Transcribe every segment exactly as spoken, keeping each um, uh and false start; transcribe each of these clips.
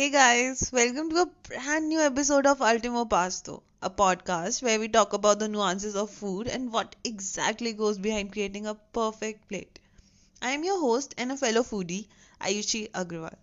Hey guys, welcome to a brand new episode of Ultimo Pasto, a podcast where we talk about the nuances of food and what exactly goes behind creating a perfect plate. I am your host and a fellow foodie, Ayushi Agrawal.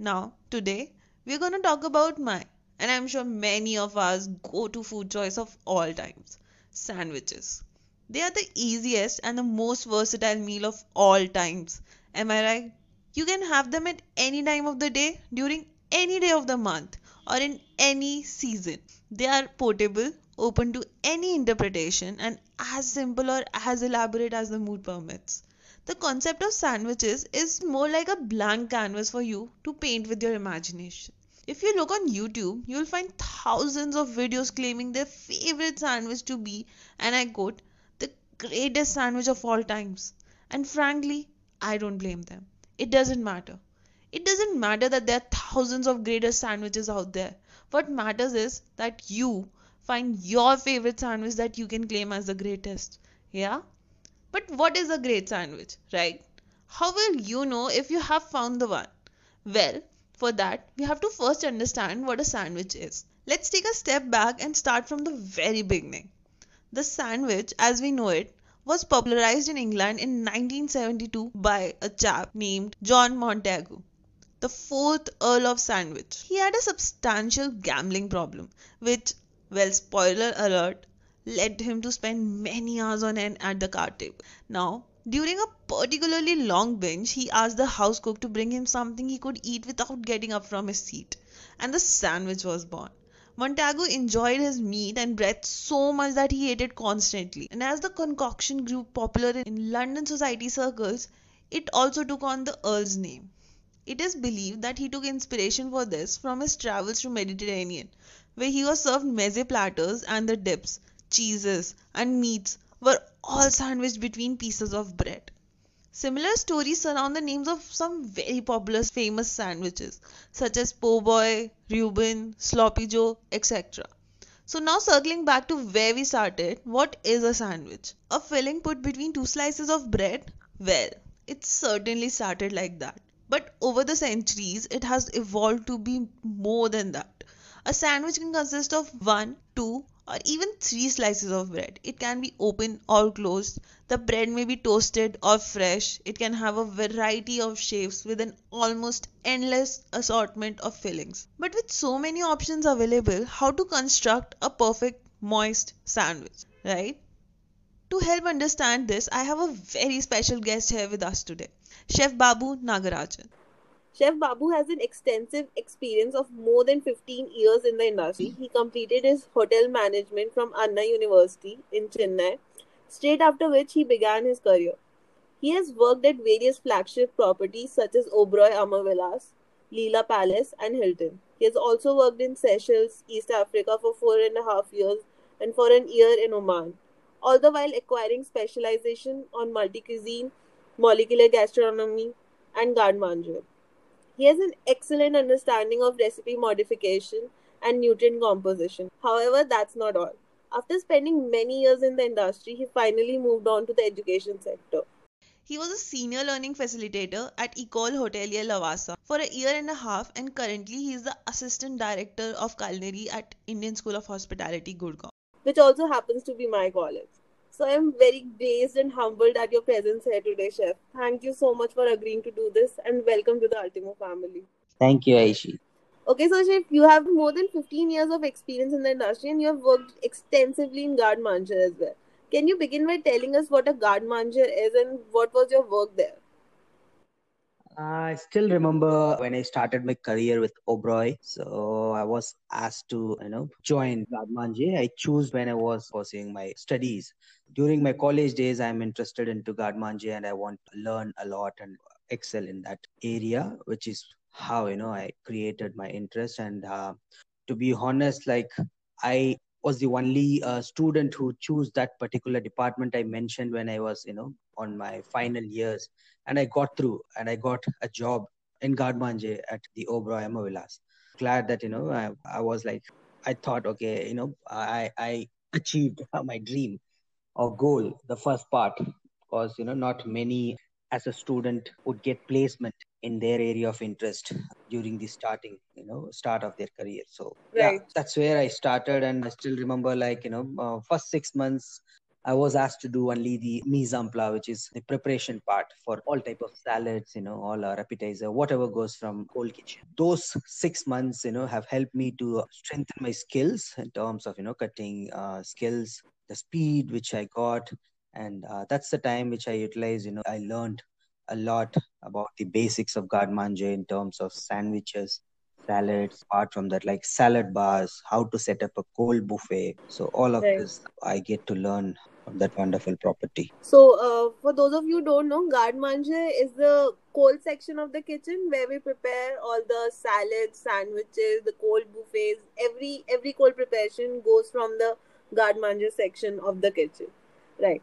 Now, today, we are going to talk about my, and I am sure many of us, go-to food choice of all times, sandwiches. They are the easiest and the most versatile meal of all times. Am I right? You can have them at any time of the day, during any day of the month, or in any season. They are portable, open to any interpretation, and as simple or as elaborate as the mood permits. The concept of sandwiches is more like a blank canvas for you to paint with your imagination. If you look on YouTube, you'll find thousands of videos claiming their favorite sandwich to be, and I quote, the greatest sandwich of all times. And frankly, I don't blame them. It doesn't matter. It doesn't matter that there are thousands of greater sandwiches out there. What matters is that you find your favorite sandwich that you can claim as the greatest. Yeah? But what is a great sandwich, right? How will you know if you have found the one? Well, for that, we have to first understand what a sandwich is. Let's take a step back and start from the very beginning. The sandwich, as we know it, was popularized in England in nineteen seventy-two by a chap named John Montagu, the fourth Earl of Sandwich. He had a substantial gambling problem, which, well, spoiler alert, led him to spend many hours on end at the card table. Now, during a particularly long binge, he asked the house cook to bring him something he could eat without getting up from his seat, and the sandwich was born. Montagu enjoyed his meat and bread so much that he ate it constantly. And as the concoction grew popular in London society circles, it also took on the Earl's name. It is believed that he took inspiration for this from his travels to Mediterranean, where he was served meze platters, and the dips, cheeses, and meats were all sandwiched between pieces of bread. Similar stories surround the names of some very popular famous sandwiches such as Po Boy, Reuben, Sloppy Joe, et cetera. So now circling back to where we started, what is a sandwich? A filling put between two slices of bread? Well, it certainly started like that. But over the centuries, it has evolved to be more than that. A sandwich can consist of one, two, or even three slices of bread. It can be open or closed. The bread may be toasted or fresh. It can have a variety of shapes with an almost endless assortment of fillings. But with so many options available, how to construct a perfect moist sandwich, right? To help understand this, I have a very special guest here with us today, Chef Babu Nagarajan. Chef Babu has an extensive experience of more than fifteen years in the industry. He completed his hotel management from Anna University in Chennai, straight after which he began his career. He has worked at various flagship properties such as Oberoi Amarvilas, Leela Palace and Hilton. He has also worked in Seychelles, East Africa for four and a half years and for an year in Oman, all the while acquiring specialization on multi-cuisine, molecular gastronomy and garde manger. He has an excellent understanding of recipe modification and nutrient composition. However, that's not all. After spending many years in the industry, he finally moved on to the education sector. He was a senior learning facilitator at Ecole Hotelier Lavasa for a year and a half, and currently he is the assistant director of culinary at Indian School of Hospitality Gurgaon, which also happens to be my college. So I am very graced and humbled at your presence here today, Chef. Thank you so much for agreeing to do this and welcome to the Ultimo family. Thank you, Aishi. Okay, so Chef, you have more than fifteen years of experience in the industry and you have worked extensively in garde manger as well. Can you begin by telling us what a garde manger is and what was your work there? I still remember when I started my career with Oberoi. So I was asked to, you know, join garde manger. I chose when I was pursuing my studies. During my college days, I'm interested into garde manger and I want to learn a lot and excel in that area, which is how, you know, I created my interest. And uh, to be honest, like I was the only uh, student who chose that particular department I mentioned when I was, you know, on my final years. And I got through and I got a job in garde manger at the Oberoi Amarvilas. Glad that, you know, I, I was like, I thought, okay, you know, I, I achieved my dream or goal, the first part, because, you know, not many as a student would get placement in their area of interest during the starting, you know, start of their career. So right. yeah, that's where I started. And I still remember, like, you know, uh, first six months, I was asked to do only the mise en place, which is the preparation part for all type of salads, you know, all our appetizer, whatever goes from cold kitchen. Those six months, you know, have helped me to strengthen my skills in terms of, you know, cutting uh, skills, the speed which I got. And uh, that's the time which I utilized, you know, I learned a lot about the basics of garde manger in terms of sandwiches, salads, apart from that, like salad bars, how to set up a cold buffet. So all of right. this, I get to learn from that wonderful property. So uh, for those of you who don't know, garde manger is the cold section of the kitchen where we prepare all the salads, sandwiches, the cold buffets. Every, every cold preparation goes from the garde manger section of the kitchen. Right.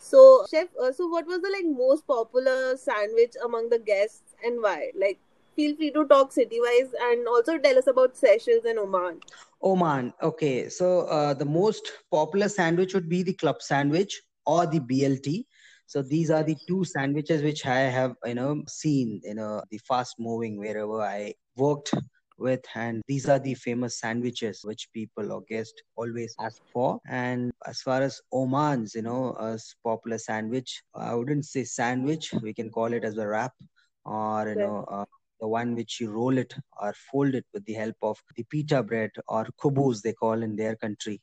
So, Chef, uh, so what was the like most popular sandwich among the guests and why? Like, feel free to talk city-wise and also tell us about Seychelles and Oman. Oman, okay. So, uh, the most popular sandwich would be the club sandwich or the B L T. So, these are the two sandwiches which I have, you know, seen, you know, the fast-moving wherever I worked with, and these are the famous sandwiches which people or guests always ask for. And as far as Oman's, you know, a popular sandwich, I wouldn't say sandwich, we can call it as a wrap, or you right. know uh, the one which you roll it or fold it with the help of the pita bread, or kuboos they call in their country.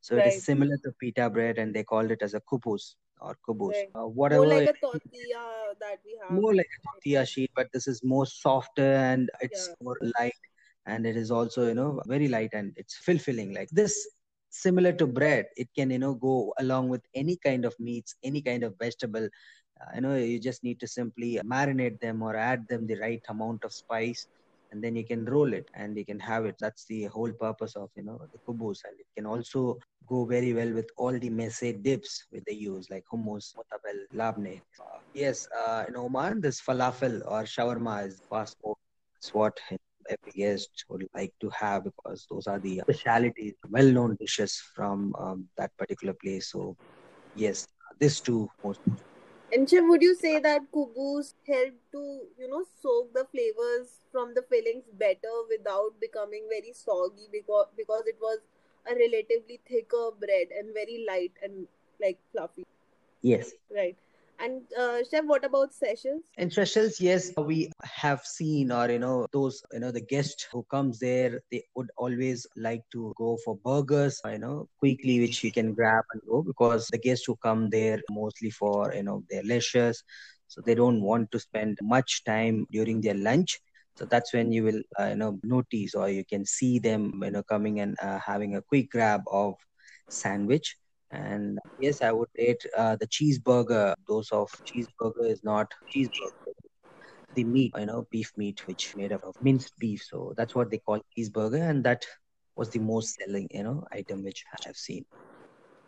So right. it is similar to pita bread and they called it as a kuboos or kuboos. Right. Uh, whatever more like a tortilla that we have. More like a tortilla sheet, but this is more softer and it's yeah. more light. And it is also, you know, very light and it's fulfilling. Like this, similar to bread, it can, you know, go along with any kind of meats, any kind of vegetable. Uh, you know, you just need to simply marinate them or add them the right amount of spice. And then you can roll it and you can have it. That's the whole purpose of, you know, the kuboos. And it can also go very well with all the messe dips which they use, like hummus, mutabel, labneh. Uh, yes, uh, in Oman, this falafel or shawarma is fast food. It's what every guest would like to have because those are the specialities, well-known dishes from um, that particular place. So, yes, these two most. And Chef, would you say that kuboos help to, you know, soak the flavors from the fillings better without becoming very soggy because because it was a relatively thicker bread and very light and like fluffy? Yes. Right. And uh, Chef, what about Seychelles? In Seychelles, yes, we have seen, or you know, those, you know, the guest who comes there, they would always like to go for burgers, you know, quickly, which you can grab and go, because the guests who come there mostly for, you know, their leisures. So they don't want to spend much time during their lunch. So that's when you will, uh, you know, notice, or you can see them, you know, coming and uh, having a quick grab of sandwich. And yes, I would rate uh, the cheeseburger. Those of cheeseburger is not cheeseburger. The meat, you know, beef meat, which made up of minced beef. So that's what they call cheeseburger. And that was the most selling, you know, item which I have seen.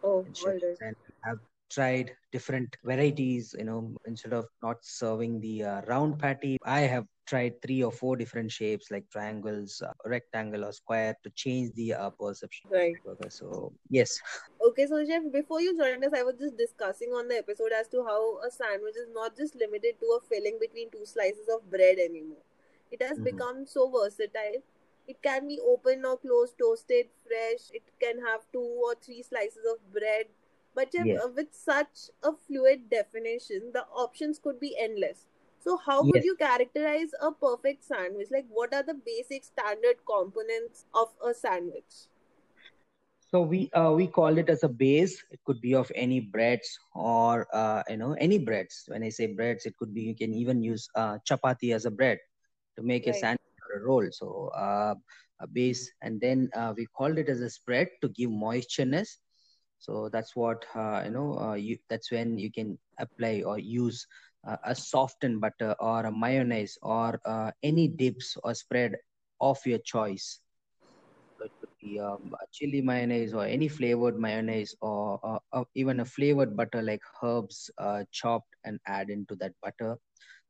Oh, well done. And I've tried different varieties, you know, instead of not serving the uh, round patty, I have tried three or four different shapes like triangles, uh, rectangle or square to change the uh, perception. Right. So, yes. Okay, so Chef, before you joined us, I was just discussing on the episode as to how a sandwich is not just limited to a filling between two slices of bread anymore. It has mm-hmm. become so versatile. It can be open or closed, toasted, fresh. It can have two or three slices of bread. But Chef, yes. with such a fluid definition, the options could be endless. So how yes. would you characterize a perfect sandwich? Like, what are the basic standard components of a sandwich? So we uh, we call it as a base. It could be of any breads or, uh, you know, any breads. When I say breads, it could be, you can even use uh, chapati as a bread to make right. a sandwich or a roll. So uh, a base, and then uh, we called it as a spread to give moistness. So that's what, uh, you know, uh, you, that's when you can apply or use uh, a softened butter or a mayonnaise or uh, any dips or spread of your choice. So it could be um, a chili mayonnaise or any flavored mayonnaise, or uh, uh, even a flavored butter like herbs uh, chopped and add into that butter.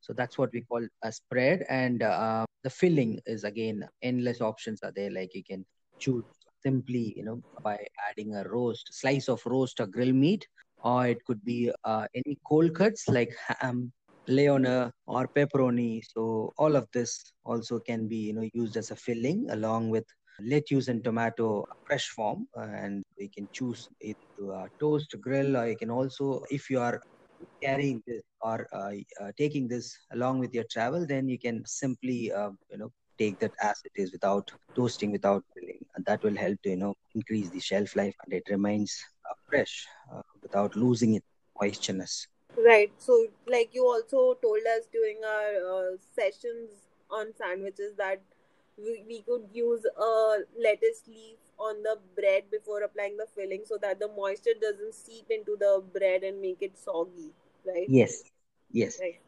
So that's what we call a spread. And uh, the filling is again, endless options are there. Like you can choose simply, you know, by adding a roast, slice of roast or grilled meat, or it could be uh, any cold cuts like ham, leona or pepperoni. So all of this also can be, you know, used as a filling along with lettuce and tomato, fresh form, and you can choose it to uh, toast, grill, or you can also, if you are carrying this or uh, uh, taking this along with your travel, then you can simply, uh, you know, take that as it is without toasting, without grilling, and that will help to, you know, increase the shelf life, and it remains uh, fresh uh, without losing its moistness. Right. So, like you also told us during our uh, sessions on sandwiches that we, we could use a lettuce leaf on the bread before applying the filling so that the moisture doesn't seep into the bread and make it soggy, right? Yes, yes. Right.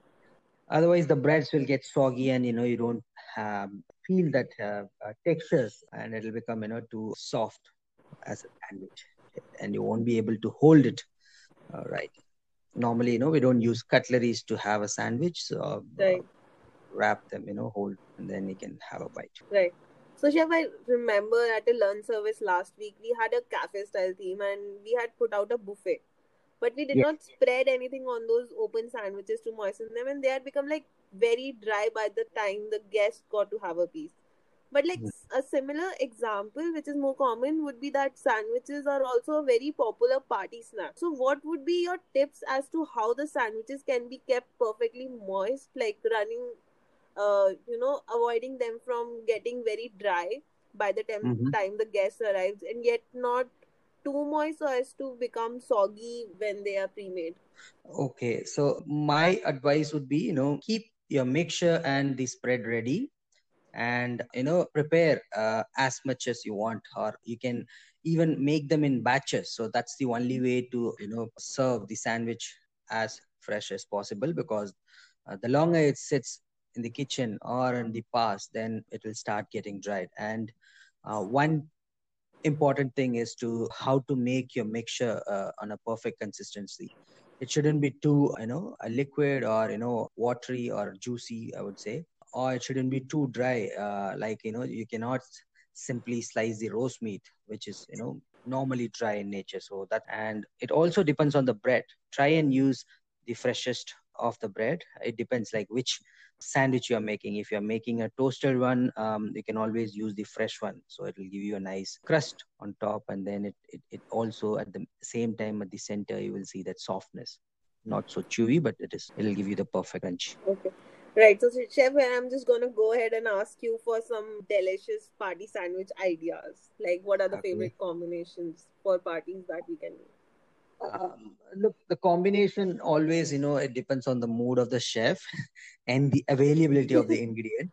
Otherwise, the breads will get soggy and, you know, you don't um, feel that uh, uh, textures, and it'll become, you know, too soft as a sandwich and you won't be able to hold it uh, right. Normally, you know, we don't use cutleries to have a sandwich, so right. uh, wrap them, you know, hold, and then you can have a bite. Right. So, Chef, I remember at a lunch service last week, we had a cafe-style theme and we had put out a buffet. But we did yes. not spread anything on those open sandwiches to moisten them, and they had become like very dry by the time the guest got to have a piece. But like yes. a similar example, which is more common, would be that sandwiches are also a very popular party snack. So what would be your tips as to how the sandwiches can be kept perfectly moist, like running, uh, you know, avoiding them from getting very dry by the tem- mm-hmm. time the guest arrives, and yet not too moist so as to become soggy when they are pre-made? Okay, so my advice would be, you know, keep your mixture and the spread ready. And, you know, prepare uh, as much as you want, or you can even make them in batches. So that's the only way to, you know, serve the sandwich as fresh as possible, because uh, the longer it sits in the kitchen or in the past, then it will start getting dried. And uh, one important thing is to how to make your mixture uh, on a perfect consistency. It shouldn't be too, you know, a liquid or, you know, watery or juicy, I would say. Or it shouldn't be too dry, uh, like, you know, you cannot simply slice the roast meat, which is, you know, normally dry in nature. So that, and it also depends on the bread. Try and use the freshest of the bread. It depends like which sandwich you're making. If you're making a toasted one, um, you can always use the fresh one. So it will give you a nice crust on top. And then it, it, it also at the same time at the center, you will see that softness. Not so chewy, but it is, it'll give you the perfect crunch. Okay. Right, so Chef, I'm just going to go ahead and ask you for some delicious party sandwich ideas. Like, what are the okay. favorite combinations for parties that we can do? Um, look, the combination always, you know, it depends on the mood of the chef and the availability of the ingredient.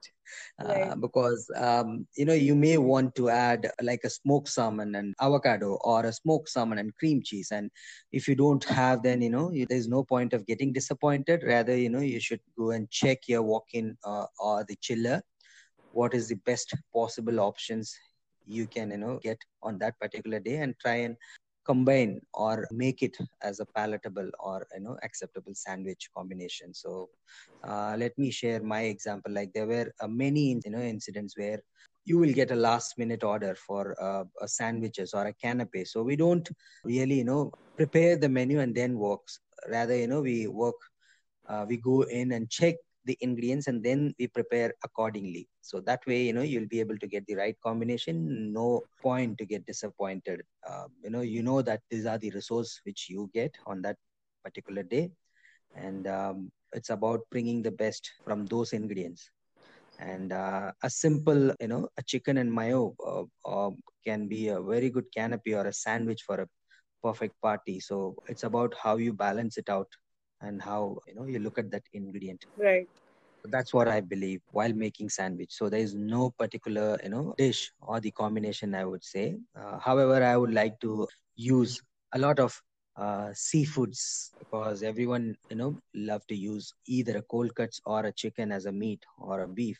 Right. Uh, because, um, you know, you may want to add like a smoked salmon and avocado or a smoked salmon and cream cheese. And if you don't have, then, you know, you, there's no point of getting disappointed. Rather, you know, you should go and check your walk-in uh, or the chiller. What is the best possible options you can, you know, get on that particular day, and try and combine or make it as a palatable or, you know, acceptable sandwich combination. So uh, let me share my example. Like there were uh, many, you know, incidents where you will get a last minute order for uh, a sandwiches or a canapé. So we don't really, you know, prepare the menu and then work. Rather, you know, we work, uh, we go in and check the ingredients and then we prepare accordingly. So that way, you know, you'll be able to get the right combination. No point to get disappointed. Uh, you know, you know that these are the resources which you get on that particular day. And um, it's about bringing the best from those ingredients. And uh, a simple, you know, a chicken and mayo uh, uh, can be a very good canapé or a sandwich for a perfect party. So it's about how you balance it out and how, you know, you look at that ingredient. Right. That's what I believe while making sandwich. So there is no particular, you know, dish or the combination, I would say. Uh, however, I would like to use a lot of uh, seafoods, because everyone, you know, love to use either a cold cuts or a chicken as a meat or a beef.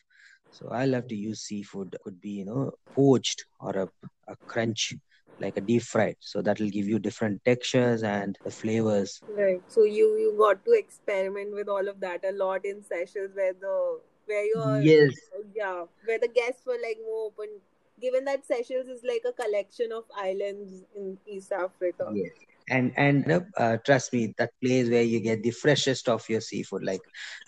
So I love to use seafood. It could be, you know, poached or a, a crunch, like a deep fried. So that will give you different textures and the flavors. Right. So you, you got to experiment with all of that a lot in sessions where the where you're yes. yeah where the guests were like more open. Given that Seychelles is like a collection of islands in East Africa. Yes. And and you know, uh, trust me, that place where you get the freshest of your seafood. Like,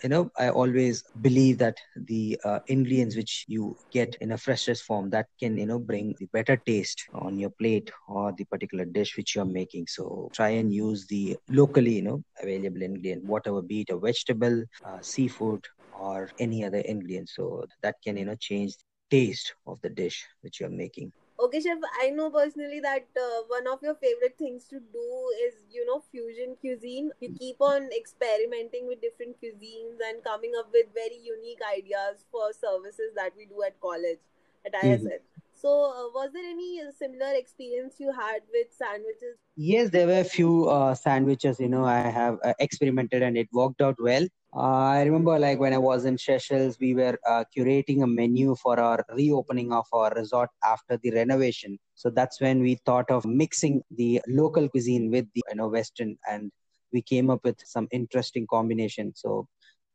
you know, I always believe that the uh, ingredients which you get in a freshest form, that can, you know, bring the better taste on your plate or the particular dish which you're making. So try and use the locally, you know, available ingredient, whatever, be it a vegetable, uh, seafood, or any other ingredient. So that can, you know, change the taste of the dish which you're making. Okay, Chef, I know personally that uh, one of your favorite things to do is, you know, fusion cuisine. You keep on experimenting with different cuisines and coming up with very unique ideas for services that we do at college, at I S L. Mm-hmm. So uh, was there any similar experience you had with sandwiches? Yes, there were a few uh, sandwiches, you know, I have uh, experimented and it worked out well. Uh, I remember like when I was in Seychelles, we were uh, curating a menu for our reopening of our resort after the renovation. So that's when we thought of mixing the local cuisine with the, you know, Western, and we came up with some interesting combination. So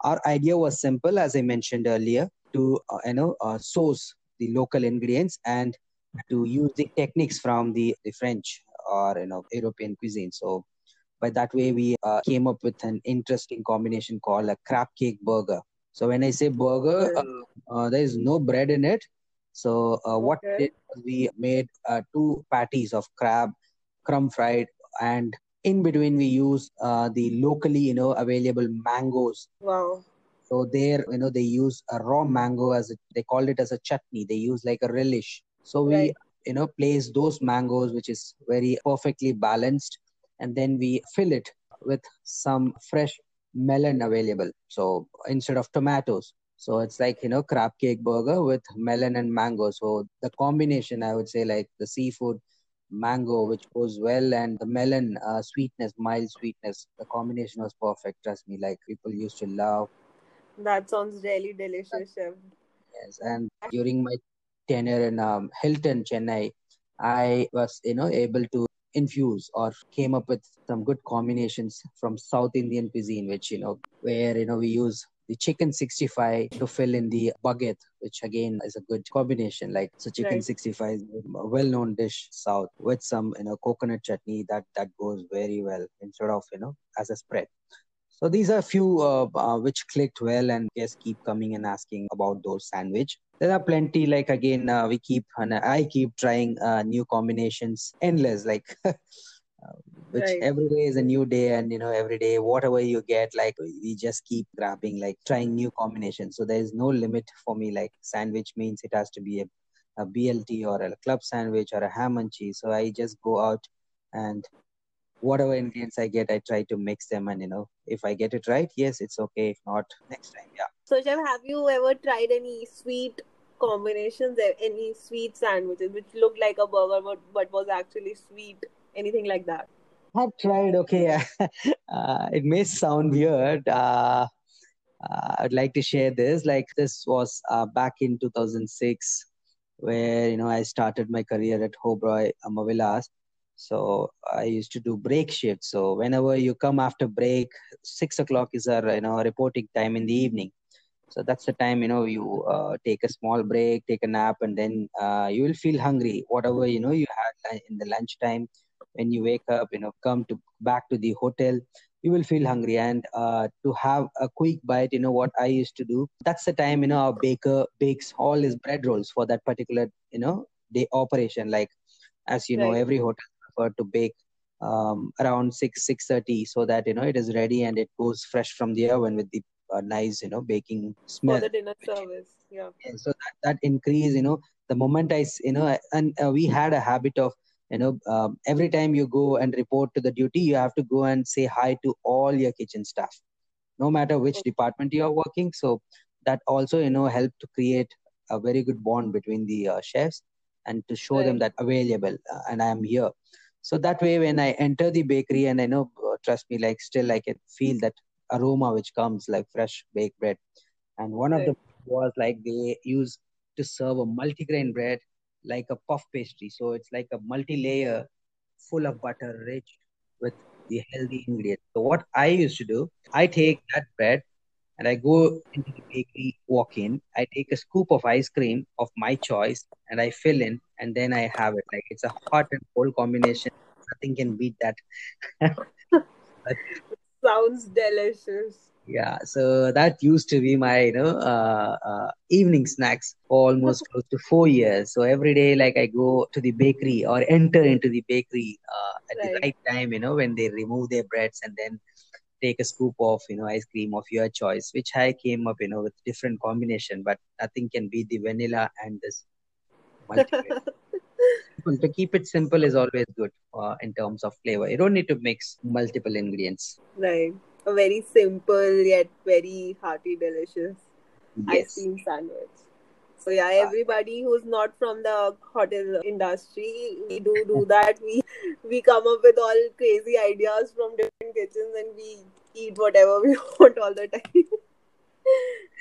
our idea was simple, as I mentioned earlier, to, uh, you know, uh, source the local ingredients and to use the techniques from the, the French or, you know, European cuisine. So by that way, we uh, came up with an interesting combination called a crab cake burger. So when I say burger, uh, uh, there is no bread in it. So uh, what okay. did, we made uh, two patties of crab, crumb fried, and in between we used uh, the locally, you know, available mangoes. Wow. So there, you know, they use a raw mango as a, they called it as a chutney. They use like a relish. So we, right. you know, place those mangoes, which is very perfectly balanced. And then we fill it with some fresh melon available. So instead of tomatoes. So it's like, you know, crab cake burger with melon and mango. So the combination, I would say, like the seafood, mango, which goes well, and the melon uh, sweetness, mild sweetness. The combination was perfect. Trust me, like people used to love. That sounds really delicious, Chef. Yes, and during my tenure in um, Hilton, Chennai, I was, you know, able to infuse or came up with some good combinations from South Indian cuisine, which, you know, where, you know, we use the chicken sixty-five to fill in the baguette, which again is a good combination. Like, so chicken right. sixty-five is a well-known dish South with some, you know, coconut chutney that, that goes very well instead of, you know, as a spread. So these are a few uh, uh, which clicked well, and guests keep coming and asking about those sandwich. There are plenty, like again, uh, we keep, and I keep trying uh, new combinations, endless, like, uh, which right. every day is a new day, and, you know, every day, whatever you get, like, we just keep grabbing, like, trying new combinations. So there is no limit for me, like, sandwich means it has to be a, a B L T or a club sandwich or a ham and cheese. So I just go out and whatever ingredients I get, I try to mix them, and, you know, if I get it right, yes, it's okay. If not, next time, yeah. So, Chef, have you ever tried any sweet combinations, any sweet sandwiches which looked like a burger but, but was actually sweet, anything like that? I've tried, okay. uh, it may sound weird. Uh, uh, I'd like to share this. Like, this was uh, back in two thousand six where, you know, I started my career at Oberoi Amarvilas. So I used to do break shifts. So whenever you come after break, six o'clock is our, you know, reporting time in the evening. So that's the time, you know, you uh, take a small break, take a nap, and then uh, you will feel hungry. Whatever, you know, you had in the lunchtime, when you wake up, you know, come to back to the hotel, you will feel hungry. And uh, to have a quick bite, you know, what I used to do, that's the time, you know, our baker bakes all his bread rolls for that particular, you know, day operation. Like, as you right. know, every hotel to bake um, around six, six thirty, so that, you know, it is ready and it goes fresh from the oven with the uh, nice, you know, baking smell. For the dinner service, yeah. And so that, that increase, you know, the moment I, you know, and uh, we had a habit of, you know, um, every time you go and report to the duty, you have to go and say hi to all your kitchen staff, no matter which okay. department you are working. So that also, you know, helped to create a very good bond between the uh, chefs and to show right. them that available uh, and I am here. So that way, when I enter the bakery, and I know, trust me, like still I can feel that aroma which comes like fresh baked bread. And one right. of the was like they used to serve a multigrain bread like a puff pastry. So it's like a multi-layer full of butter, rich with the healthy ingredients. So what I used to do, I take that bread and I go into the bakery, walk in, I take a scoop of ice cream of my choice and I fill in, and then I have it. Like, it's a hot and cold combination nothing can beat that. But, sounds delicious. Yeah, so that used to be my, you know, uh, uh, evening snacks for almost close to four years. So every day, like I go to the bakery or enter into the bakery uh, at right. the right time, you know, when they remove their breads and then take a scoop of, you know, ice cream of your choice, which I came up, you know, with different combination, but nothing can beat the vanilla and this multigrain. To keep it simple is always good uh, in terms of flavor. You don't need to mix multiple ingredients. Right. A very simple yet very hearty, delicious yes. ice cream sandwich. So yeah, everybody who's not from the hotel industry, we do do that. We we come up with all crazy ideas from different kitchens and we eat whatever we want all the time.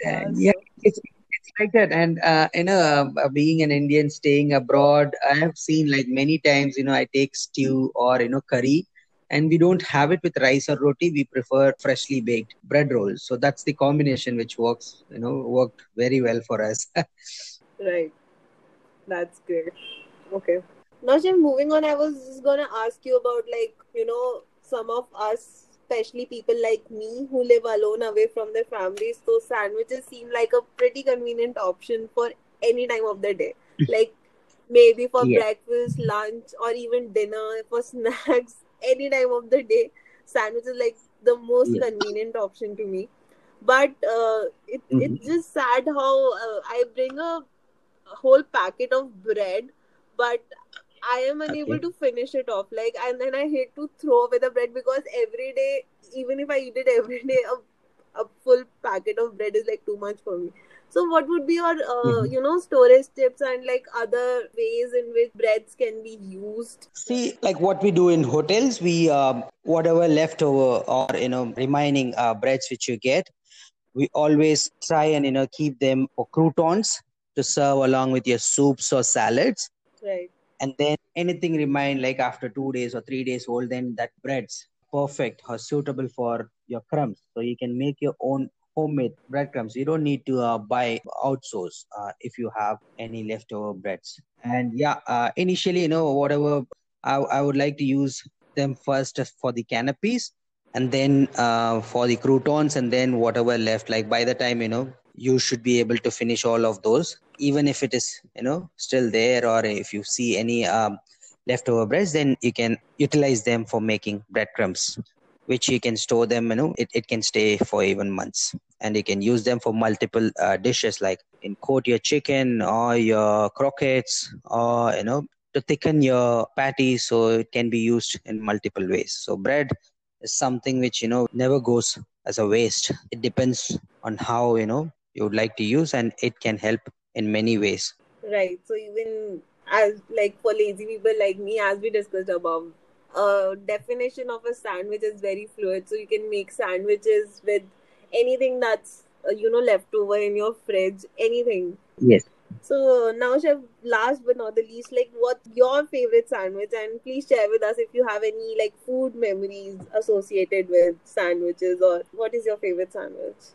yeah, yeah so. it's it's like that. And uh, you know, uh, being an Indian staying abroad, I have seen like many times. You know, I take stew or you know curry. And we don't have it with rice or roti. We prefer freshly baked bread rolls. So that's the combination which works, you know, worked very well for us. Right. That's great. Okay. Now, Chef, moving on, I was just going to ask you about like, you know, some of us, especially people like me who live alone away from their families. So sandwiches seem like a pretty convenient option for any time of the day. Like maybe for yeah. breakfast, lunch, or even dinner, for snacks. Any time of the day, sandwich is like the most yeah. convenient option to me. But uh, it, mm-hmm. it's just sad how uh, I bring a whole packet of bread, but I am unable okay. to finish it off. Like, and then I hate to throw away the bread because every day, even if I eat it every day, a, a full packet of bread is like too much for me. So what would be your, uh, mm-hmm. you know, storage tips and like other ways in which breads can be used? See, like what we do in hotels, we um, whatever leftover or, you know, remaining uh, breads which you get, we always try and, you know, keep them for croutons to serve along with your soups or salads. Right. And then anything remain like after two days or three days old, then that bread's perfect or suitable for your crumbs. So you can make your own homemade breadcrumbs. You don't need to uh, buy outsource uh, if you have any leftover breads. And yeah, uh, initially, you know, whatever, I, I would like to use them first for the canapes and then uh, for the croutons and then whatever left. Like by the time, you know, you should be able to finish all of those. Even if it is, you know, still there or if you see any um, leftover breads, then you can utilize them for making breadcrumbs, which you can store them, you know, it, it can stay for even months. And you can use them for multiple uh, dishes, like in coat your chicken or your croquettes or, you know, to thicken your patty. So it can be used in multiple ways. So bread is something which, you know, never goes as a waste. It depends on how, you know, you would like to use and it can help in many ways. Right. So even as like for lazy people like me, as we discussed above, Uh, definition of a sandwich is very fluid, so you can make sandwiches with anything that's uh, you know left over in your fridge, anything. Yes. So now, Chef, last but not the least, like what's your favorite sandwich? And please share with us if you have any like food memories associated with sandwiches, or what is your favorite sandwich?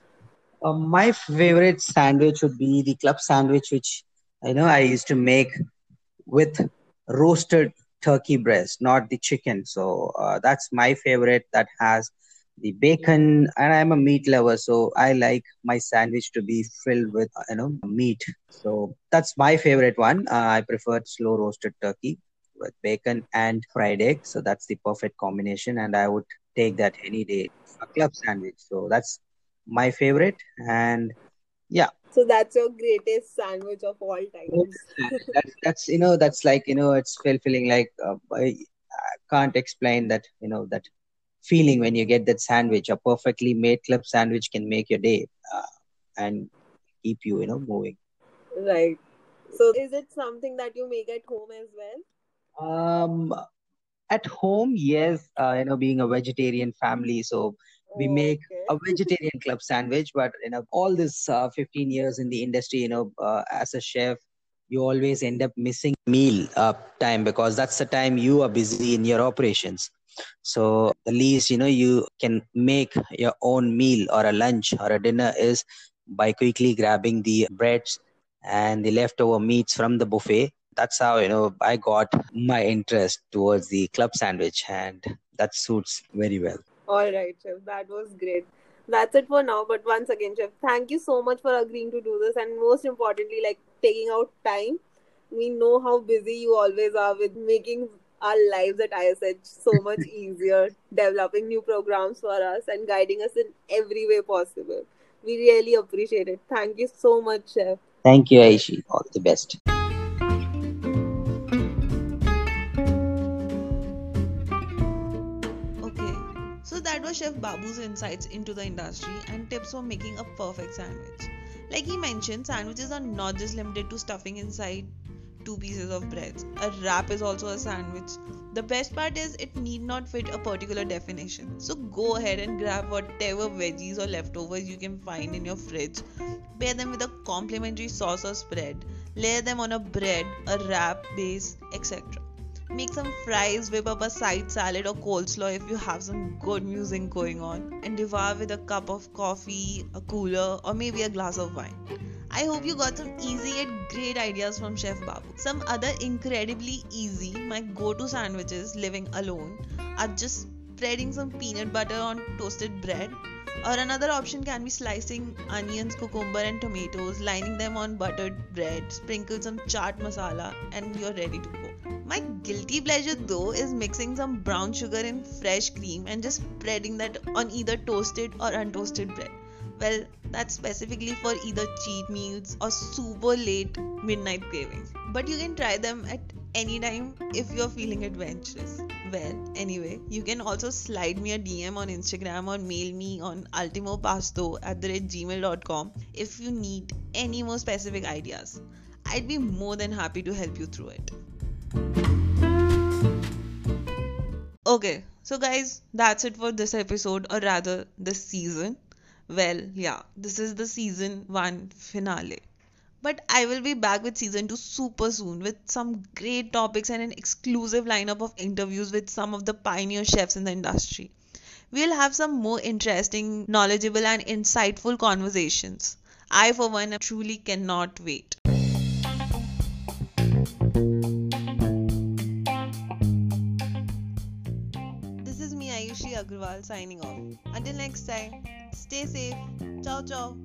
Uh, my favorite sandwich would be the club sandwich, which you know I used to make with roasted turkey breast, not the chicken. So uh, that's my favorite, that has the bacon, and I'm a meat lover, so I like my sandwich to be filled with, you know, meat. So that's my favorite one. Uh, I prefer slow roasted turkey with bacon and fried egg. So that's the perfect combination, and I would take that any day. A club sandwich. So that's my favorite, and yeah. So that's your greatest sandwich of all time. that's, that's, you know, that's like, you know, it's fulfilling. Like, uh, I, I can't explain that, you know, that feeling when you get that sandwich. A perfectly made club sandwich can make your day uh, and keep you, you know, moving. Right. So is it something that you make at home as well? Um, At home, yes. Uh, you know, being a vegetarian family, so we make okay. a vegetarian club sandwich, but you know, all this uh, fifteen years in the industry, you know, uh, as a chef, you always end up missing meal uh, time because that's the time you are busy in your operations. So the least, you know, you can make your own meal or a lunch or a dinner is by quickly grabbing the breads and the leftover meats from the buffet. that's how, you know, I got my interest towards the club sandwich, and that suits very well. All right, Chef. That was great. That's it for now. But once again, Chef, thank you so much for agreeing to do this. And most importantly, like taking out time. We know how busy you always are with making our lives at I S H so much easier, developing new programs for us and guiding us in every way possible. We really appreciate it. Thank you so much, Chef. Thank you, Ayushi. All the best. Okay, so that was Chef Babu's insights into the industry and tips for making a perfect sandwich. Like he mentioned, sandwiches are not just limited to stuffing inside two pieces of bread. A wrap is also a sandwich. The best part is it need not fit a particular definition. So go ahead and grab whatever veggies or leftovers you can find in your fridge. Pair them with a complimentary sauce or spread. Layer them on a bread, a wrap, base, et cetera. Make some fries, whip up a side salad or coleslaw if you have some good music going on, and devour with a cup of coffee, a cooler, or maybe a glass of wine. I hope you got some easy yet great ideas from Chef Babu. Some other incredibly easy, my go-to sandwiches living alone are just spreading some peanut butter on toasted bread, or another option can be slicing onions, cucumber and tomatoes, lining them on buttered bread, sprinkle some chaat masala and you're ready to go. My guilty pleasure though is mixing some brown sugar in fresh cream and just spreading that on either toasted or untoasted bread. Well, that's specifically for either cheat meals or super late midnight cravings. But you can try them at any time if you're feeling adventurous. Well, anyway, you can also slide me a D M on Instagram or mail me on ultimopasto at gmail dot com if you need any more specific ideas. I'd be more than happy to help you through it. Okay, so guys, that's it for this episode, or rather this season. Well, yeah, this is the season one finale. But I will be back with season two super soon with some great topics and an exclusive lineup of interviews with some of the pioneer chefs in the industry. We'll have some more interesting, knowledgeable and insightful conversations. I, for one, truly cannot wait. This is me, Ayushi Agrawal, signing off. Until next time. Stay safe. Ciao, ciao.